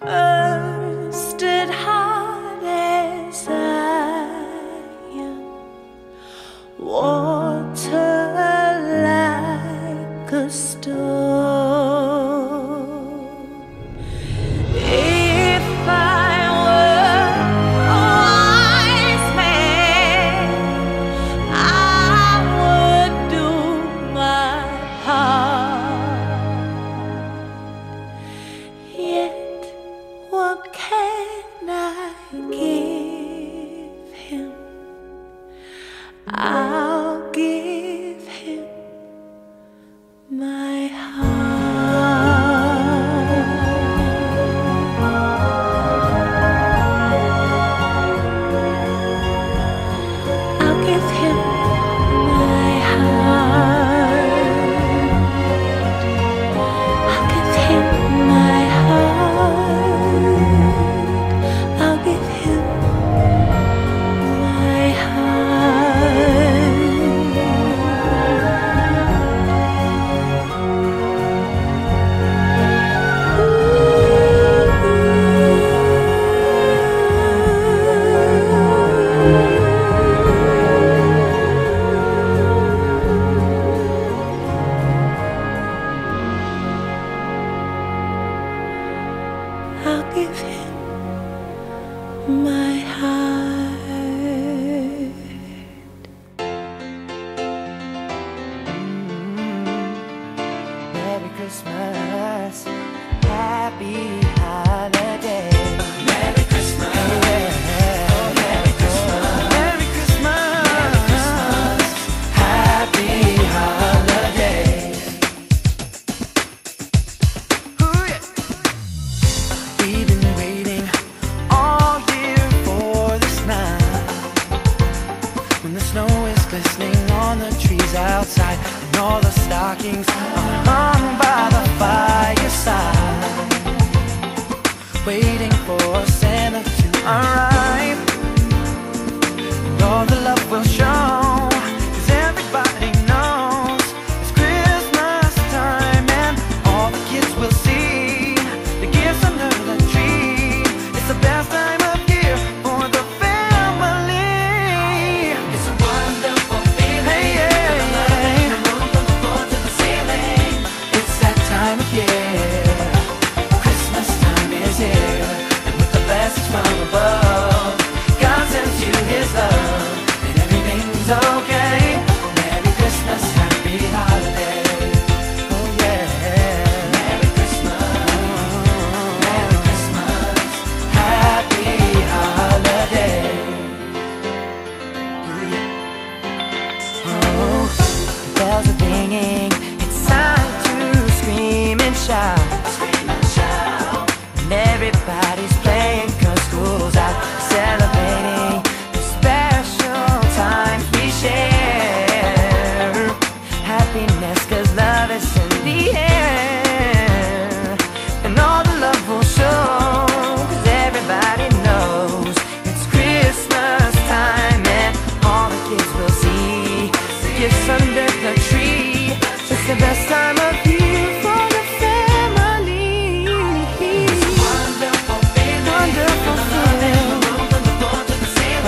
Earth stood hard as iron, water like a stone. If I were a wise man, I would do my part. Yet what can I give him? I'll give him my heart. I'll give him my heart. I'll give him my heart. I'll give him my heart. I'll give him my heart. Merry Christmas, happy holiday. Merry Christmas, oh Merry Christmas, Merry Christmas, happy holiday. We've been waiting all year for this night. When the snow is glistening on the trees outside, and all the stockings are hung by the fireside, waiting for Santa to arrive, and all the love will show. 'Cause everybody knows it's Christmas time, and all the kids will see the gifts under the tree. It's the best time of year for the family. It's a wonderful feeling. Hey, yeah. The light from the roof, from the floor to the ceiling. It's that time of year. Christmas time is here, and with the blessings from above, God sends you His love, and everything's okay. Merry Christmas, happy holiday. Oh yeah. Merry Christmas, Merry Christmas, happy holiday. Oh, the bells are ringing. It's time to scream and shout. And everybody's playing 'cause school's out, celebrating the special times we share. Happiness 'cause love is in the air, and all the love will show. 'Cause everybody knows it's Christmas time, and all the kids will see the gifts under the tree. It's the best time of year for the family. It's a wonderful feeling. Wonderful feeling. From the floor to the ceiling.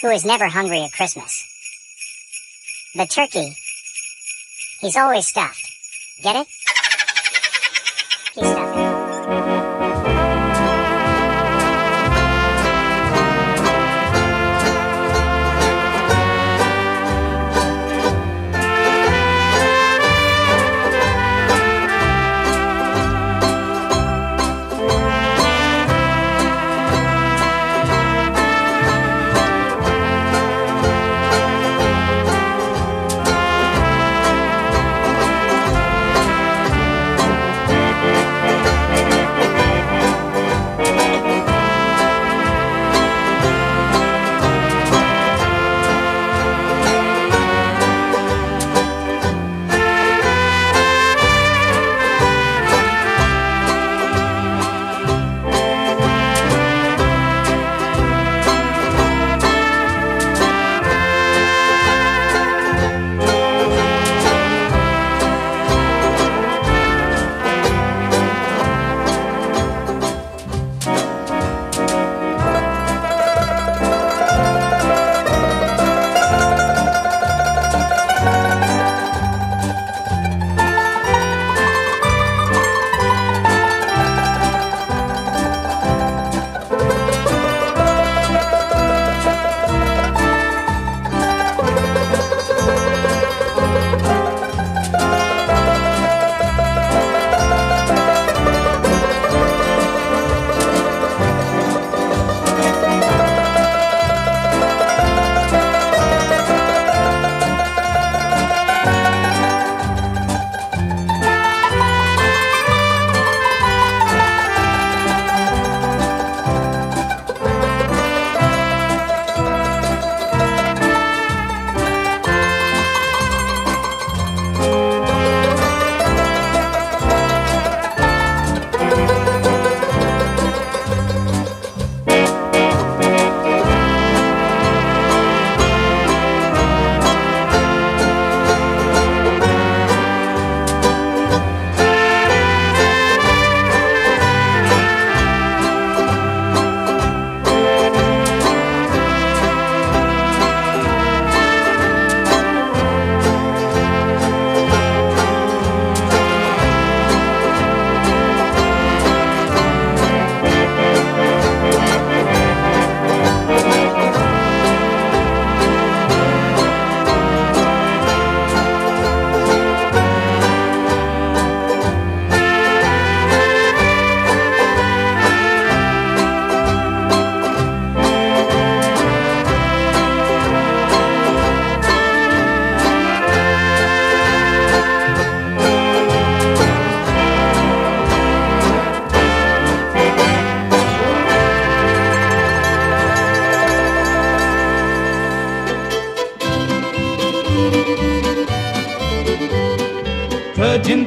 who is never hungry at Christmas. But Turkey, he's always stuffed. Get it? He's stuffed.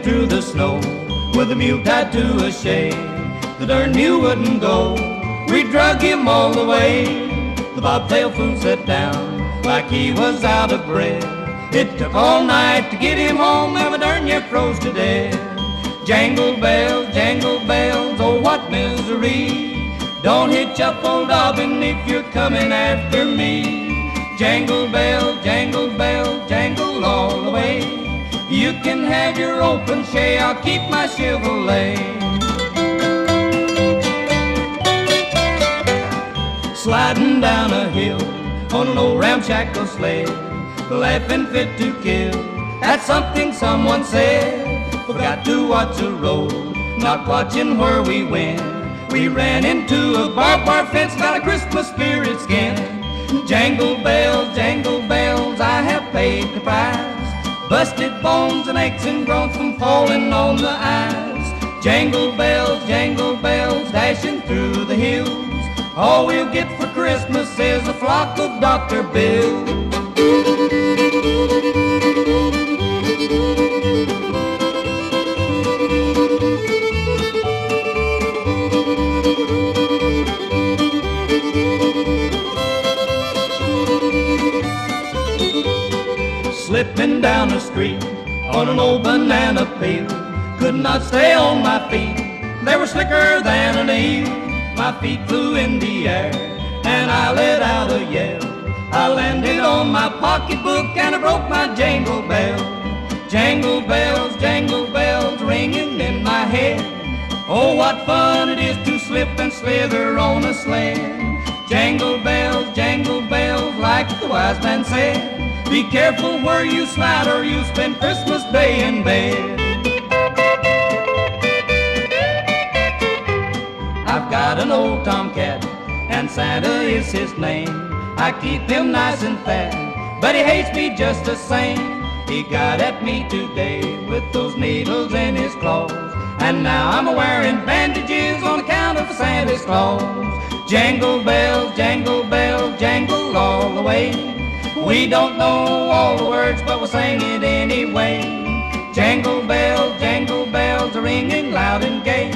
Through the snow with a mule tied to a shay. The darn mule wouldn't go. We drug him all the way. The bobtail fool sat down like he was out of breath. It took all night to get him home, and the darn near froze to death. Jangle bells, oh what misery. Don't hitch up old Dobbin if you're coming after me. Jangle bell, jangle all the way. You can have your open shay, I'll keep my Chevrolet. Sliding down a hill on an old ramshackle sled, the laughing fit to kill, that's something someone said. Forgot to watch the road, not watching where we went. We ran into a barbed wire fence, got a Christmas spirit skin. Jangle bells, I have paid the price. Busted bones and aches and groans from falling on the ice. Jangle bells, dashing through the hills. All we'll get for Christmas is a flock of Dr. Bill. Slipping down the street on an old banana peel, could not stay on my feet, they were slicker than an eel. My feet flew in the air and I let out a yell. I landed on my pocketbook and I broke my jingle bell. Jingle bells ringing in my head. Oh, what fun it is to slip and slither on a sled. Jingle bells, like the wise man said. Be careful where you slide or you'll spend Christmas Day in bed. I've got an old tomcat and Santa is his name. I keep him nice and fat, but he hates me just the same. He got at me today with those needles in his claws, and now I'm wearing bandages on account of Santa's claws. Jingle bells, jangle all the way. We don't know all the words, but we'll sing it anyway. Jingle bells are ringing loud and gay.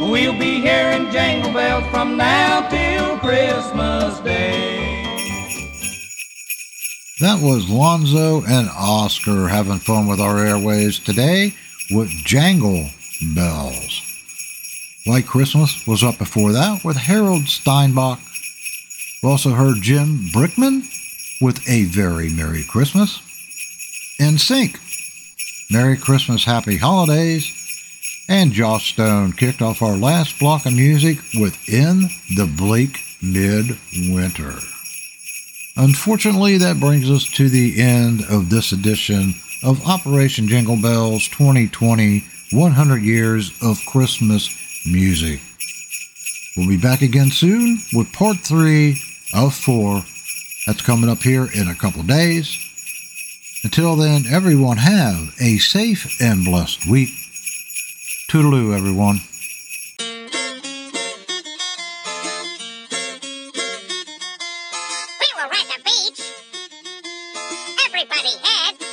We'll be hearing jingle bells from now till Christmas Day. That was Lonzo and Oscar having fun with our airwaves today with Jangle Bells. White Christmas was up before that with Harold Steinbach. We also heard Jim Brickman with A Very Merry Christmas. NSYNC, Merry Christmas, Happy Holidays. And Josh Stone kicked off our last block of music with In the Bleak Midwinter. Unfortunately, that brings us to the end of this edition of Operation Jingle Bells 2020, 100 Years of Christmas Music. We'll be back again soon with part 3 of 4. That's coming up here in a couple of days. Until then, everyone have a safe and blessed week. Toodaloo, everyone. We were at the beach. Everybody had